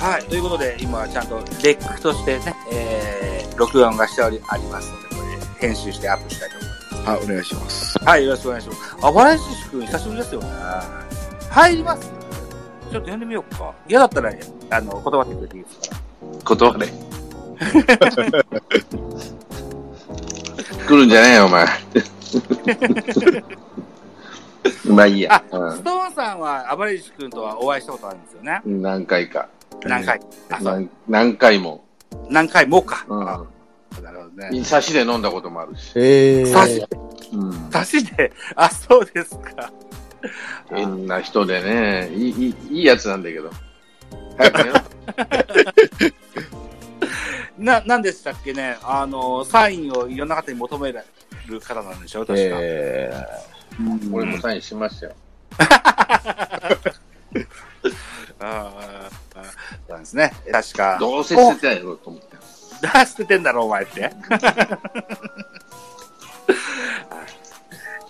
はい、ということで今はちゃんとレックとしてね、録音がしてありますので、これ編集してアップしたいと思います。はい、お願いします。はい、よろしくお願いします。あ、わらしし君久しぶりですよね。入ります。ちょっと呼んでみようか。嫌だったら断ってくれていいですか。断れ。来るんじゃねえよお前。まあいいや。ストーンさんは暴れ石君とはお会いしたことあるんですよね。何回か。何回も。何回もか。うん。なるほどね。差しで飲んだこともあるし。差しで。うん。差しで。あ、そうですか。変な人でね、いいやつなんだけど。早く寝ろ。なんでしたっけね、サインをいろんな方に求められる方なんでしょう、確か。うん、俺もサインしましたよ。そうですね、確か。どうせ捨ててやろうと思って。捨ててんだろ、お前って。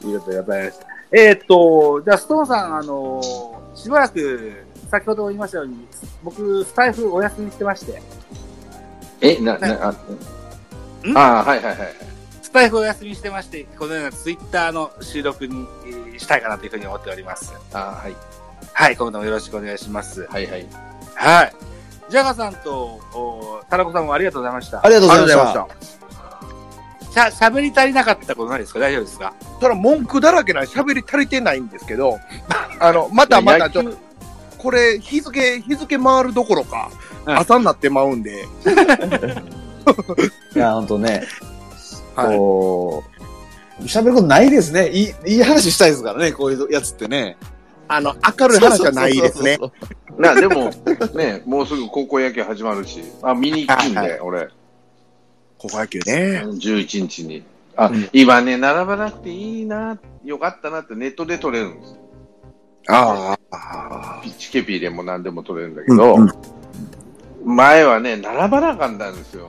ということでございました。じゃあ、ストーンさん、しばらく、先ほど言いましたように、僕、スタイフお休みしてまして。はい。スタイフお休みしてまして、このようなツイッターの収録にしたいかなというふうに思っております。はい。はい、今度もよろしくお願いします。はい。はい。ジャガさんと、タラコさんもありがとうございました。ありがとうございました。喋り足りなかったことないですか？大丈夫ですか？それは文句だらけない、喋り足りてないんですけど、またちょっと、これ、日付回るどころか、朝になってまうんで。いや、ほんとね。喋ることないですね。いい話したいですからね、こういうやつってね。明るい話じゃないですね。でも、ね、もうすぐ高校野球始まるし、見に行くんで、俺。高校野球ね。11日に。今ね、並ばなくていいな、よかったなってネットで取れるんです。ピッチケピーでも何でも取れるんだけど、前はね、並ばなかったんですよ。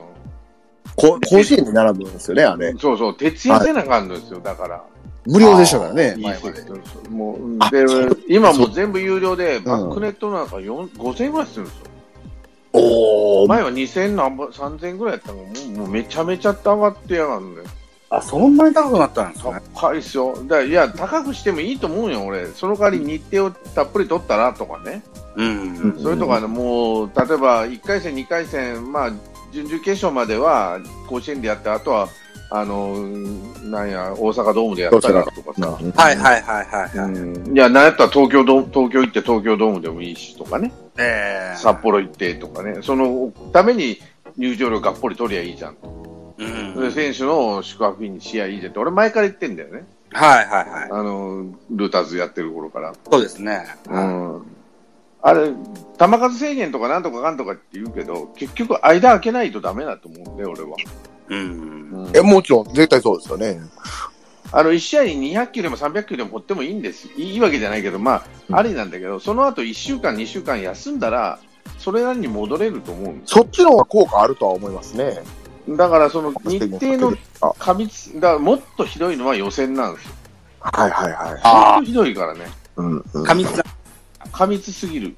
甲子園に並ぶんですよね、あれ。そうそう、徹夜せなかんのですよ、だから。無料でしたからね、前まで。もうで今もう全部有料で、バックネットなんか5000円ぐらいするんですよ。前は2000何本、3000円ぐらいやったのが、もうめちゃめちゃ上がってやがるんだよ。そんなに高くなったんですか、ね、高いっすよ。いや、高くしてもいいと思うよ、俺。その代わり日程をたっぷり取ったらとかね。それとかね、もう、例えば1回戦、2回戦、準々決勝までは甲子園でやって、あとは、大阪ドームでやったらとかさ。いや、なんやったら東京行って東京ドームでもいいしとかね。札幌行ってとかね。そのために入場料がっぽり取りゃいいじゃんと。選手の宿泊費に試合いいじゃんって、俺前から言ってんだよね。はい。ルーターズやってる頃から。そうですね。あれ、球数制限とかなんとかかんとかって言うけど、結局間開けないとダメだと思うんだよ、俺は。もちろん、絶対そうですよね。1試合に200球でも300球でも掘ってもいいんです。いいわけじゃないけど、ありなんだけど、その後1週間、2週間休んだら、それなりに戻れると思うんです。そっちの方が効果あるとは思いますね。だからその日程の過密、もっとひどいのは予選なんですよ。はい。もっとひどいからね。過密すぎる。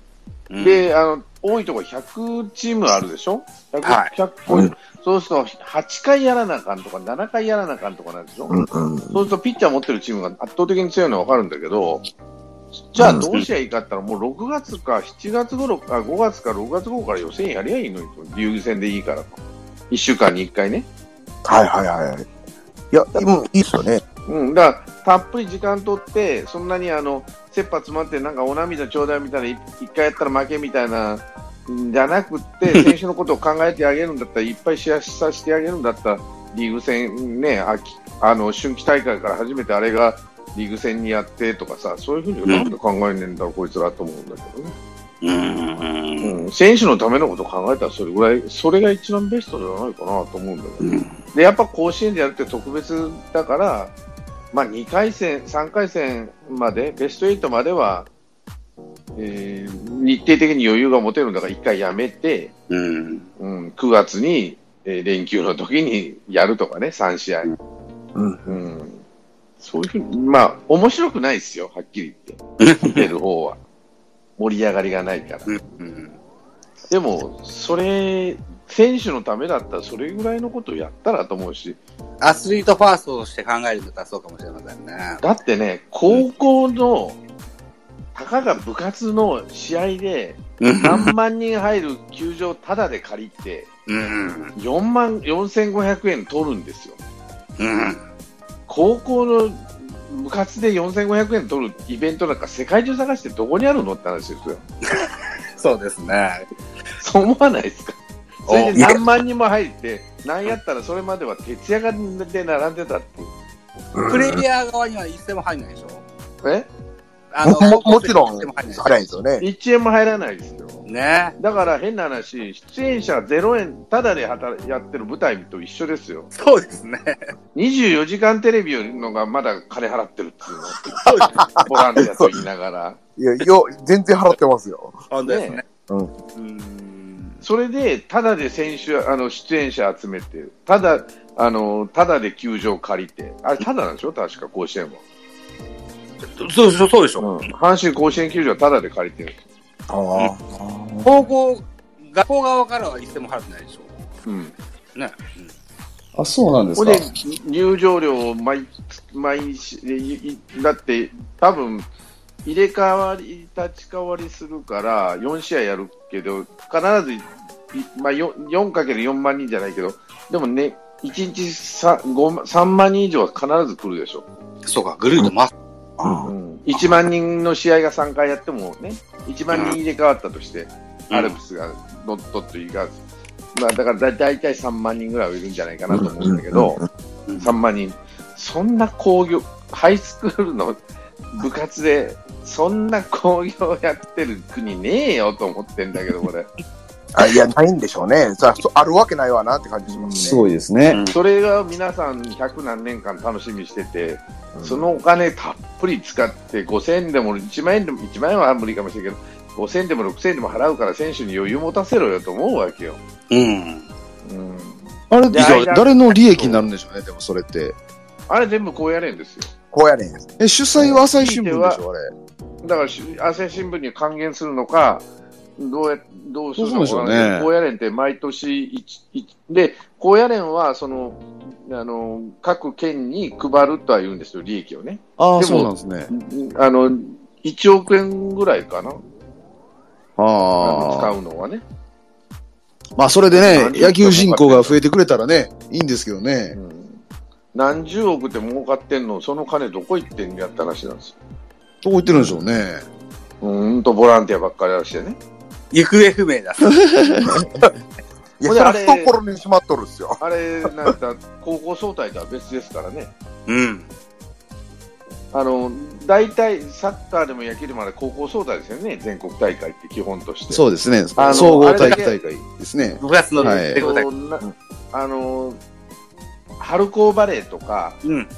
で、多いところ100チームあるでしょ？100、そうすると8回やらなあかんとか7回やらなあかんとかなんでしょ？そうするとピッチャー持ってるチームが圧倒的に強いのはわかるんだけど、じゃあどうしりゃいいかって言ったら、もう6月か7月頃か5月か6月頃から予選やりゃいいのにと。流儀戦でいいからと。一週間に一回ね。はい。いや、でもいいっすよね。だから、たっぷり時間取って、そんなに切羽詰まって、なんかお涙ちょうだいみたいな、一回やったら負けみたいな、じゃなくって、選手のことを考えてあげるんだったら、いっぱい試合させてあげるんだったら、リーグ戦ね、春季大会から初めてあれがリーグ戦にやってとかさ、そういうふうになんで考えねえんだろう、こいつらと思うんだけどね。選手のためのことを考えたらそれが一番ベストじゃないかなと思うんだけど、でやっぱ甲子園でやるって特別だから、2回戦、3回戦までベスト8までは、日程的に余裕が持てるんだから1回やめて、9月に、連休の時にやるとかね、3試合、そういうふうに、面白くないですよ、はっきり言って、見てる方は。盛り上がりがないから。でもそれ選手のためだったらそれぐらいのことをやったらと思うし、アスリートファーストとして考えるとそうかもしれませんね。だってね、高校の、たかが部活の試合で何万人入る球場タダで借りて4万4500円取るんですよ、うん、高校の部活で4500円取るイベントなんか世界中探してどこにあるのって話ですよそうですね、そう思わないですか。それで何万人も入って何やったらそれまでは徹夜で並んでたって、うん、プレイヤー側には1銭も入んないでしょ。えもちろん入らんですよね。1円も入らないですよね。だから変な話、出演者0円ただでやってる舞台と一緒ですよ。そうですね。24時間テレビよりのがまだ金払ってるっていうのボランティアと言いながらいや全然払ってますよね、ね、うん、それでただで出演者集めてただで球場借りて、あれただなんでしょ確か甲子園は。そうでしょ、うん、阪神甲子園球場はタダで借りてる。ああ、学校側からは一銭も払ってないでしょ。うん。ね。うん、あ、そうなんですか。ここで入場料を毎日だって多分入れ替わり立ち替わりするから4試合やるけど必ずまあ 4×4 万人じゃないけどでもね1日 3万人以上は必ず来るでしょ。そうか、ぐるりと回す。うん、1万人の試合が3回やってもね、1万人入れ替わったとして、アルプスがノットというか、まあ、だから大体3万人ぐらいはいるんじゃないかなと思うんだけど、3万人、そんなハイスクールの部活で、そんな興行やってる国ねえよと思ってんだけど、これ。あ、いや、ないんでしょうね。あるわけないわなって感じしますね。すごいですね。それが皆さん100何年間楽しみしてて、そのお金たっぷり使って5000円でも1万円でも、1万円は無理かもしれないけど、5000円でも6000円でも払うから選手に余裕持たせろよと思うわけよ。うん。うん、あれ、誰の利益になるんでしょうね、でもそれって。あれ全部こうやれんですよ。こうやれんです。主催は朝日新聞でしょ、あれ。だから、朝日新聞に還元するのか、どうするのかな。高野連って毎年で、高野連は各県に配るとは言うんですよ、利益をね。ああ、そうなんですね。1億円ぐらいかな。ああ。使うのはね。まあ、それでね、野球人口が増えてくれたらね、いいんですけどね。うん、何十億って儲かってんの、その金どこ行ってんのやった話なんですよ。どこ行ってるんでしょうね。ボランティアばっかりやらしてね。行方不明だ。いや、それは懐にしまっとるんですよ。あれ、なんか、高校総体とは別ですからね。うん。大体、サッカーでも野球でもあれ、高校総体ですよね。全国大会って基本として。そうですね。総合体育大会ですね。5月の全国大会。春高バレーとか、うん、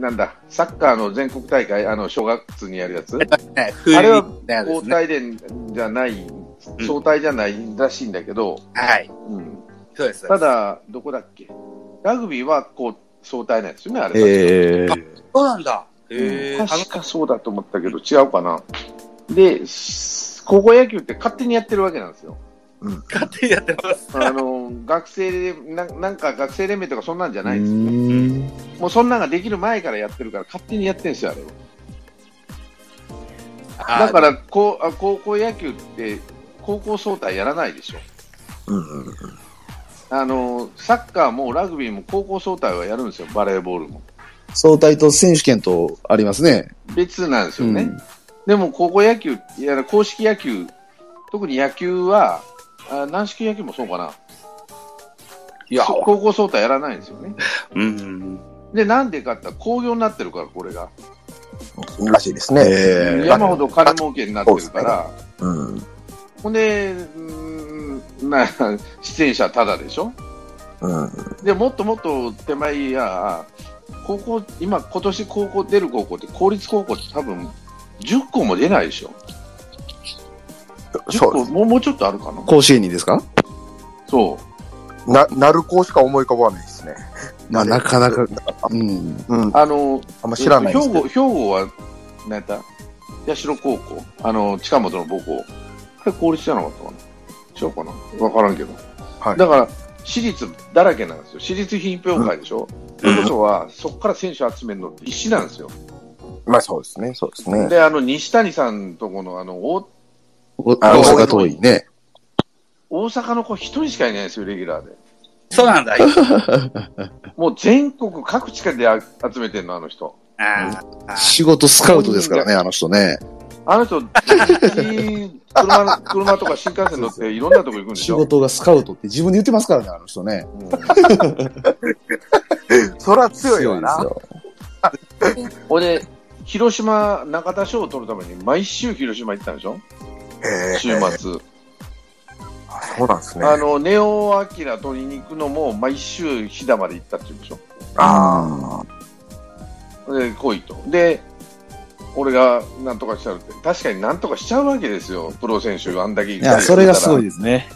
なんだ、サッカーの全国大会、小学生にやるやつ、あれは交代でじゃない、総体じゃないらしいんだけど、はい。うん。そうです。ただ、どこだっけ？ラグビーは総体なんですよね、あれ。そうなんだ。確かそうだと思ったけど、違うかな。で、高校野球って勝手にやってるわけなんですよ。うん、勝手にやってます。学生なんか学生連盟とかそんなんじゃないですよね。もうそんなんができる前からやってるから勝手にやってるんですよ、あれは。だから高校野球って高校総体やらないでしょ。うんうんうん、サッカーもラグビーも高校総体はやるんですよ、バレーボールも。総体と選手権とありますね。別なんですよね。うん、でも高校野球、硬式野球、特に野球は、軟式野球もそうかな。いや、高校総体やらないんですよね。うん。で、なんでかって言ったら興行になってるから、これが。らしいですね。山ほど金儲けになってるから。うん。ほんで、出演者ただでしょ。うん。で、もっともっと手前や、今年出る高校って、公立高校って多分、10校も出ないでしょ。そうもうちょっとあるかな。甲子園にですか。そう。鳴子しか思い浮かばないですね。まあなかなか、うんうん、あんま知らないですけど。兵庫は何やった？社高校近本の母校。あれ公立じゃなかったかな、違うかな、分からんけど、はい、だから私立だらけなんですよ。私立品評会でしょ、それこそはそこから選手集めるのって必死なんですよ。まあそうですね、そうですね。で、西谷さんとこの大阪遠いね。大阪の子一人しかいないですよ、レギュラーで。そうなんだよ。もう全国各地で集めてるの、あの人。仕事スカウトですからね、あの人ね。あの人、車とか新幹線乗っていろんなとこ行くんでしょ。仕事がスカウトって自分で言ってますからね、あの人ね。そら強いわな。俺で、広島、中田賞を取るために毎週広島行ったんでしょ、週末。そうなんですね。ネオアキラ取りに行くのも毎週飛騨まで行ったって言うんでしょ。ああ。で、来いと。で、俺がなんとかしちゃうって、確かになんとかしちゃうわけですよ、プロ選手があんだけ行く。いや、それがすごいですね。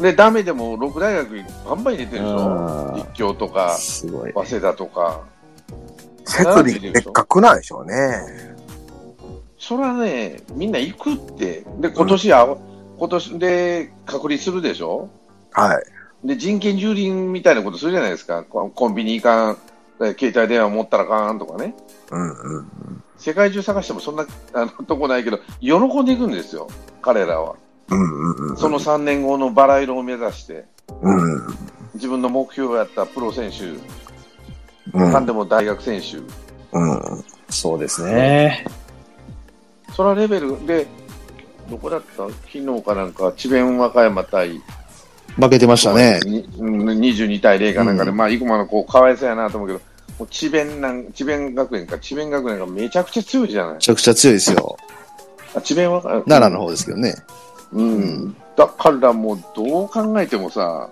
で、ダメでも6大学バンバン入れてるでしょ。立教とか、早稲田とか。設備でっかくないでしょうね。それはね、みんな行くって。で、今年で隔離するでしょ、はい、で人権蹂躙みたいなことするじゃないですか、コンビニ行かん、携帯電話持ったらあかんとかね、うんうんうん、世界中探してもそんなとこないけど、喜んでいくんですよ、彼らは、うんうんうん、その3年後のバラ色を目指して、うんうん、自分の目標をやったプロ選手、うん、何でも大学選手、うん、そうですね、それはレベルで、どこだった昨日かなんか、智弁和歌山対負けてましたね、22対0かなんかで、うん、まあ、生駒の子、かわいそうやなと思うけど、もう智弁学園か、智弁学園がめちゃくちゃ強いじゃない。めちゃくちゃ強いですよ。あ、智弁和歌山、奈良の方ですけどね。うん。うん、だからもう、どう考えてもさ、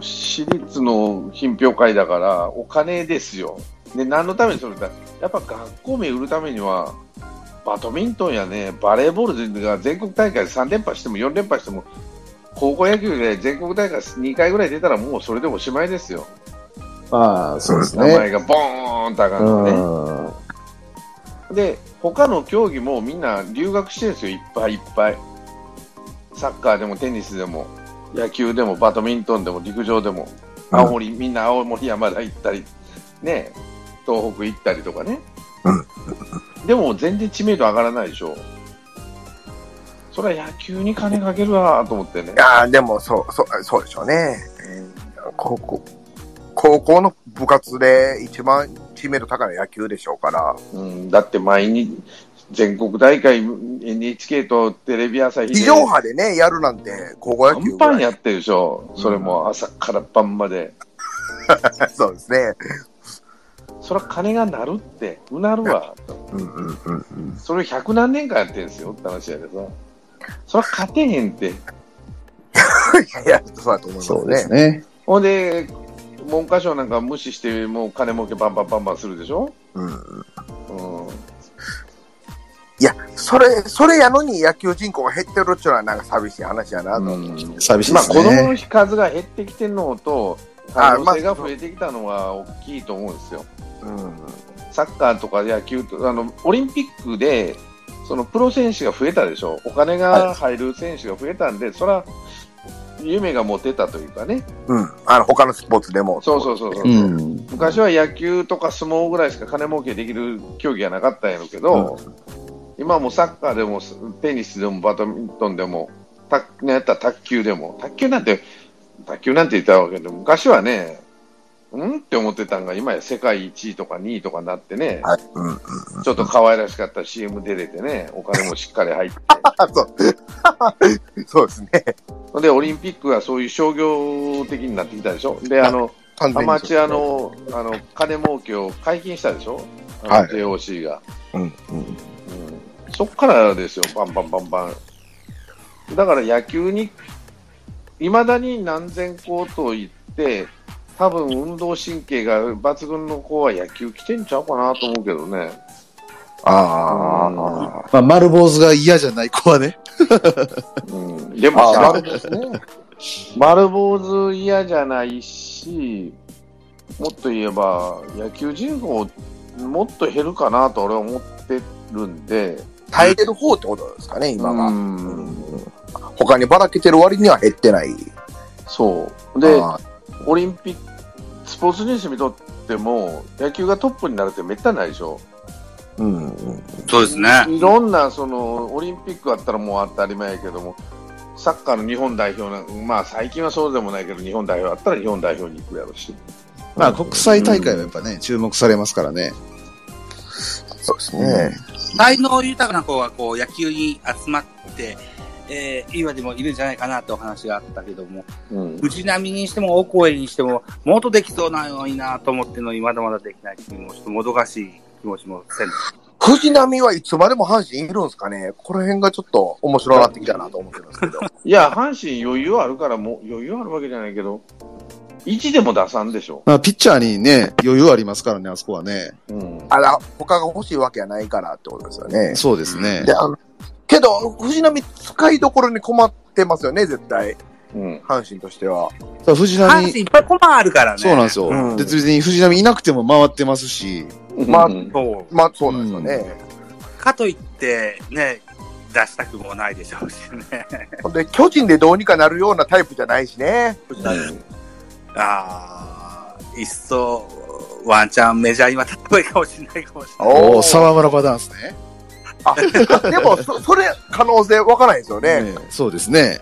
私立の品評会だから、お金ですよ。で、何のためにそれだ、やっぱ学校名売るためには、バドミントンやね、バレーボールが全国大会3連覇しても4連覇しても、高校野球で全国大会2回ぐらい出たらもうそれでおしまいですよ。ああ、そうですね。名前がボーンと上がるのね。で、他の競技もみんな留学してるんですよ、いっぱいいっぱい。サッカーでもテニスでも野球でもバドミントンでも陸上でも、青森、みんな青森山田行ったり、ね、東北行ったりとかね。でも全然知名度上がらないでしょ。それは野球に金かけるわと思ってね。いやでもそうでしょうね、高校の部活で一番知名度高い野球でしょうから、うん、だって毎日全国大会 NHK とテレビ朝日で地上波でねやるなんて高校野球パンパンやってるでしょ、うん、それも朝から晩までそうですね、それは金がなるって、うなるわ、うんうんうんうん、それを百何年間やってるんですよって話やけど、それは勝てへんって、いや、そうだと思いますね。そうですね。ほんで、文科省なんか無視して、もう金儲けバンバンバンバンするでしょ、うんうんうん、いや、それやのに野球人口が減ってるっていうのは、なんか寂しい話やなと、うん、寂しいですね。まあ、子供の数が減ってきてるのと、可能性が増えてきたのは大きいと思うんですよ。うん、サッカーとか野球とオリンピックでそのプロ選手が増えたでしょ、お金が入る選手が増えたんで、はい、そら夢が持てたというかね、うん、他のスポーツでもそう、うん、昔は野球とか相撲ぐらいしか金儲けできる競技がなかったんやけど、うん、今はもうサッカーでもテニスでもバドミントンでもやったら卓球なんて言ったわけで、昔はねんって思ってたんが、今や世界1位とか2位とかになってね、はい、うんうんうん、ちょっと可愛らしかった CM 出れてね、お金もしっかり入ってそうですね。でオリンピックはそういう商業的になってきたでしょ。でアマチュアの金儲けを解禁したでしょ、はい、JOC が、うんうんうん、そっからですよ、バンバンバンバン。だから野球にいまだに何千校といって多分運動神経が抜群の子は野球来てんちゃうかなと思うけどね。あ、うん、まあ丸坊主が嫌じゃない子はね。うん、でも丸坊主嫌じゃないし、もっと言えば野球人口もっと減るかなと俺は思ってるんで、耐えてる方ってことですかね、今が。他にばらけてる割には減ってない。そう。で、オリンピック、スポーツニュース見とっても、野球がトップになるってめったにないでしょ。うん、そうですね。いろんなそのオリンピックあったらもう当たり前やけども、サッカーの日本代表なんか、まあ最近はそうでもないけど、日本代表あったら日本代表に行くやろうし、まあ国際大会はやっぱね、注目されますからね。そうですね。才能豊かな子がこう野球に集まって、今でもいるんじゃないかなってお話があったけども、藤波にしても大公園にしても、もっとできそうなのになと思ってるのにまだまだできないっていうのもちょっともどかしい。藤浪はいつまでも阪神いるんですかね。この辺がちょっと面白くなってきたなと思ってますけど。いや阪神余裕あるから、もう余裕あるわけじゃないけど、1でも出さんでしょ。まあ、ピッチャーにね余裕ありますからね、あそこはね。うん、あら他が欲しいわけはないからってことですよね。そうですね。でけど藤浪使いどころに困ってますよね、絶対。うん、阪神としては。藤浪阪神いっぱいコマあるからね。そうなんですよ。うん、で別に藤浪いなくても回ってますし。まあ、そうなんですよね。かといって、ね、出したくもないでしょうしね。ほんで、巨人でどうにかなるようなタイプじゃないしね。ああ、いっそ、ワンチャンメジャーには立った方がいいかもしれないかもしれない。おお、沢村パターンですね。あ、でも、それ、可能性わからないですよね。ね、そうですね。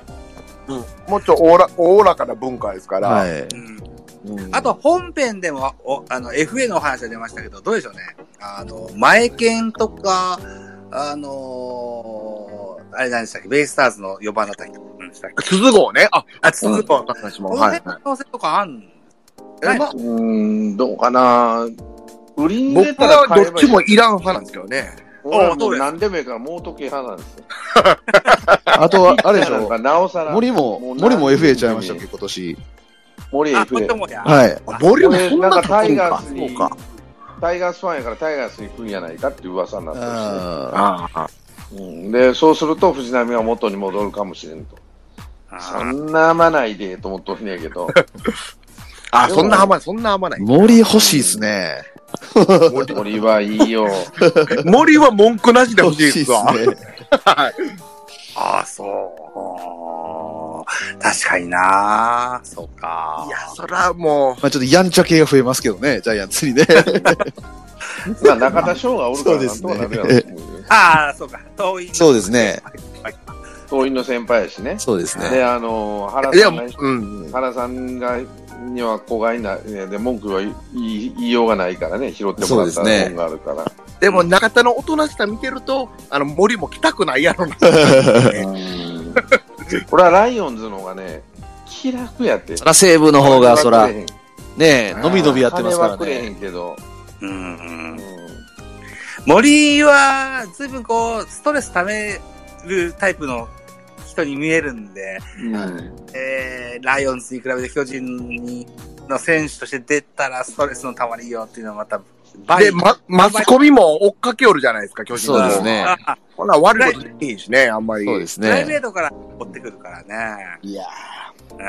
うん、もうちょっとおおらかな文化ですから。はい、うん、あと本編でもFA のお話が出ましたけど、どうでしょうね。前剣とか、あれ何でしたっけ、ベイスターズの4番だったりとかでしたっけ、鈴号ね。鈴号の話も。はい。調整とかあんないの？どうかな。売りに出たら買えばいい。僕はどっちもいらん派なんですけどね。何でもいいから、もう時派なんですよ。あとは、あれでしょ、森も FA ちゃいましたっけ、今年。森 FA。はい。森もそんなことないんか。タイガースファンやからタイガースに行くんじゃないかっていう噂になってるし、ね。で、そうすると藤浪は元に戻るかもしれんと。そんな甘ないで、と思っとるんやけど。そんな甘ない。森欲しいっすね。森はいいよ。森は文句なしで欲しいっすわ。ああ、そう。確かにな。そうか。いや、そらもう。まあちょっとやんちゃ系が増えますけどね、ジャイアンツにね。まあ中田翔がおるからなんとかなるやろ。ああ、そうか。そうですね。桐蔭の先輩やしね。そうですね。で、原さんが、には子がいないで文句は言いようがないからね、拾ってもらった本があるから。でも中田のおとなしさ見てると、森も来たくないやろな。これはライオンズの方がね、気楽やって。西武の方がそら、ねえ、のびのびやってますからね。金はくれへんけど。森は随分こう、ストレス溜めるタイプの人に見えるんで、ライオンズに比べて巨人の選手として出たらストレスのたまりよっていうのはまた、で、マスコミも追っかけおるじゃないですか、巨人の。そうですね。こんな悪いことでいいしね、あんまり。そうですね。プライベートから追ってくるからね。いやー。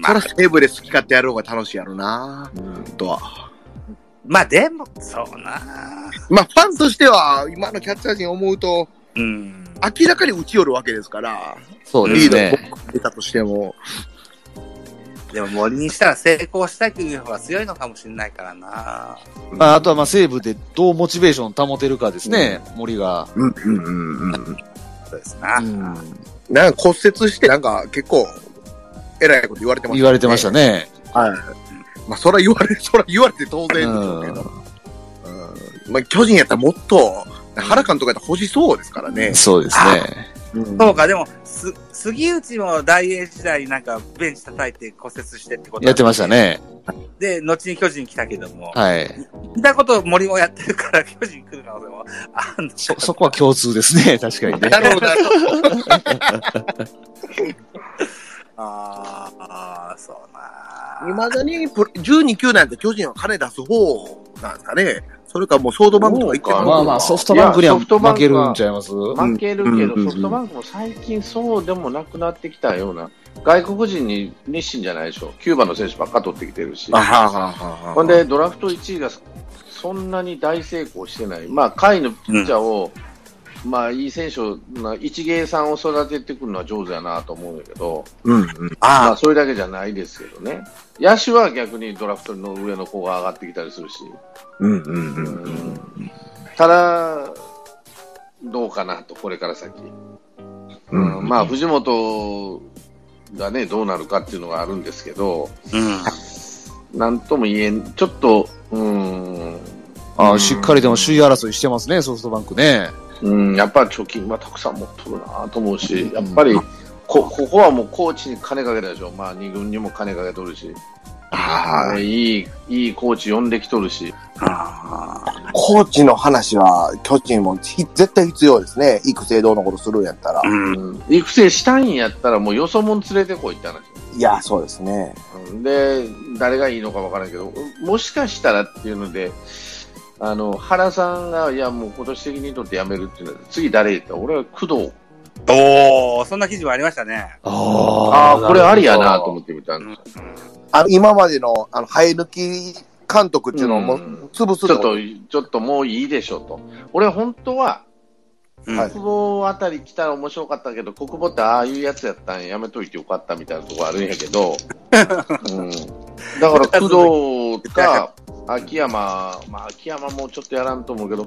まあ、西武で好き勝手やる方が楽しいやろな、とは。まあでも、そうな。まあファンとしては、今のキャッチャー陣思うと、明らかに打ち寄るわけですから、そうですね、リードを出たとしても。でも森にしたら成功したいという方が強いのかもしれないからな。まあ、あとはまあ西武でどうモチベーションを保てるかですね、森が。そうですな。なんか骨折して、なんか結構、偉いこと言われてましたね。言われてましたね。はい。まあ、そら言われて当然でしょうけど。まあ、巨人やったらもっと、原監督やったら欲しそうですからね。そうですね。そうか、でも、杉内も大英時代なんかベンチ叩いて骨折してってこと、ね、やってましたね。で、後に巨人来たけども。はい。見たこと森もやってるから巨人来る可能性もあるんだ。そこは共通ですね、確かにね。なるほど。ああ、そうな。未だに12球なんて巨人は金出す方なんですかね。それかもうソフトバンクとか行ってる。まあまあソフトバンクには負けるんちゃいます？負けるけど、ソフトバンクも最近そうでもなくなってきたような。外国人に熱心じゃないでしょ。キューバの選手ばっか取ってきてるし。ほんでドラフト1位がそんなに大成功してない、まあ、下位のピッチャーを、うん、まあ、いい選手を、一芸さんを育ててくるのは上手やなと思うんだけど、うんうん、あ、まあ、それだけじゃないですけどね、野手は逆にドラフトの上の子が上がってきたりするし、ただ、どうかなと、これから先、うんうん、まあ、藤本がね、どうなるかっていうのがあるんですけど、うん、なんとも言えん、ちょっと、あ、しっかりでも首位争いしてますね、ソフトバンクね。うん、やっぱり貯金はたくさん持っとるなと思うし、やっぱりここはもうコーチに金かけたでしょ、まあ、2軍にも金かけとるし、あ、いいコーチ呼んできとるし、あ、コーチの話は巨人も絶対必要ですね、育成どうのことするんやったら、うん、育成したいんやったらもうよそもん連れてこいって話。いや、そうですね。で、誰がいいのかわからないけど、もしかしたらっていうので、原さんが、いや、もう今年責任取って辞めるっていうのは、次誰って、俺は工藤。おー、そんな記事もありましたね。あー、これありやなと思ってみたんです、うん、今までの、生え抜き監督っていうのをもう潰すと、うん、ちょっともういいでしょと。俺は本当は、国防あたり来たら面白かったけど、国防ってああいうやつやったんやめといてよかったみたいなとこあるんやけど、うん、だから工藤か秋山、まあ秋山もちょっとやらんと思うけど、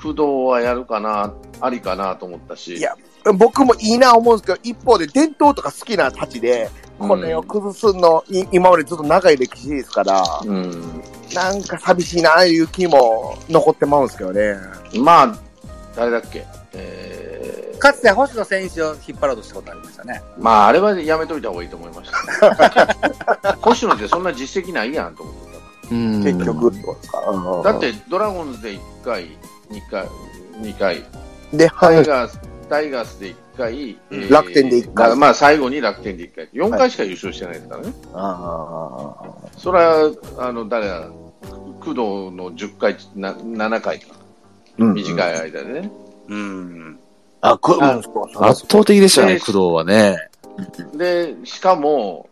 工藤はやるかな、ありかなと思ったし。いや、僕もいいな思うんですけど、一方で伝統とか好きなたちで、これを崩すの、うん、今までずっと長い歴史ですから、うん、なんか寂しいな、ああいう気も残ってまうんですけどね。まあ、誰だっけ、かつて星野選手を引っ張ろうとしたことありましたね。まあ、あれはやめといた方がいいと思いました。星野ってそんな実績ないやんと思った。結局ってことですか、うん。だってドラゴンズで1回、2回。で、タイガースで1回、楽天で1回。まあ、最後に楽天で1回。4回しか優勝してないですからね。はい、あ、それは、誰だ、工藤の10回、7回か。短い間でね。うん。あ、圧倒的でしたね、工藤はね。で、しかも、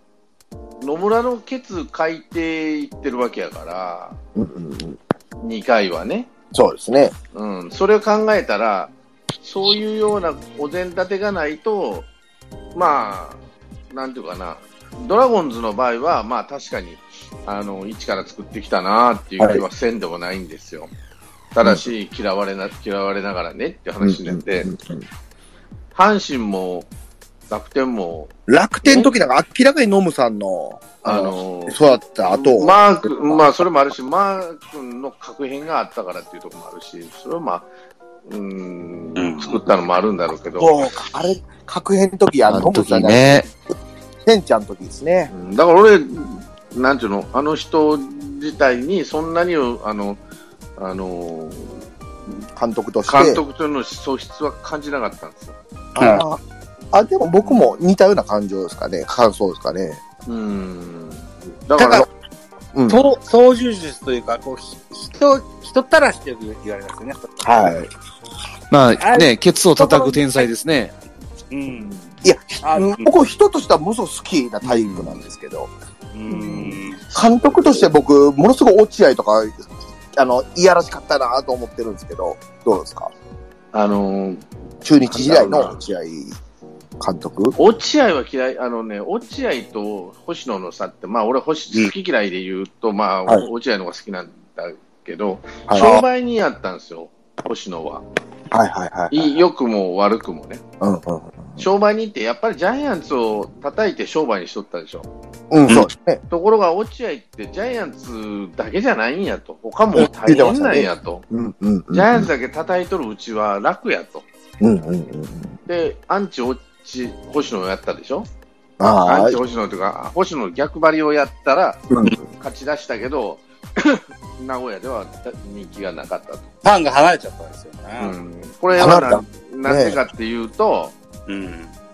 野村のケツ書いていってるわけやから、うんうん、2回はね。そうですね。うん。それを考えたら、そういうようなお膳立てがないと、まあ、なんていうかな、ドラゴンズの場合は、まあ確かに、一から作ってきたなっていう気はせんでもないんですよ。はい、ただし嫌われながらねって話になって、阪神も楽天時なんか明らかにノムさんの育った後、マー君、まあそれもあるし、マー君の確変があったからっていうところもあるし、それはまあ作ったのもあるんだろうけど、あれ確変時ノムさんね、センちゃんの時ですね。だから俺なんていうの、あの人自体にそんなに監督との素質は感じなかったんですよ。あ、でも僕も似たような感情ですかね、感想ですかね。だから、うん、操縦術というか、こう、人たらしとよく言われますよね。はい。まあね、ケツを叩く天才ですね。うん。いや、僕人としてはものすごく好きなタイプなんですけど、監督として僕、ものすごく落合とか、いやらしかったなと思ってるんですけど、どうですか？中日時代の落合監督？落合は嫌い、落合と星野の差って、まあ俺好き嫌いで言うと、まあ、はい、落合の方が好きなんだけど、商売人やったんですよ、星野は。はいはいはい、はい。良くも悪くもね。商売人ってやっぱりジャイアンツを叩いて商売にしとったでしょ。うん、そうですね。ところが落合ってジャイアンツだけじゃないんやと。他も大変なんやと。ジャイアンツだけ叩いとるうちは楽やと。で、アンチ落ち星野をやったでしょ。アンチ星野というか、星野の逆張りをやったら勝ち出したけど、名古屋では人気がなかったと。ファンが離れちゃったんですよね。これはなんでかっていうと、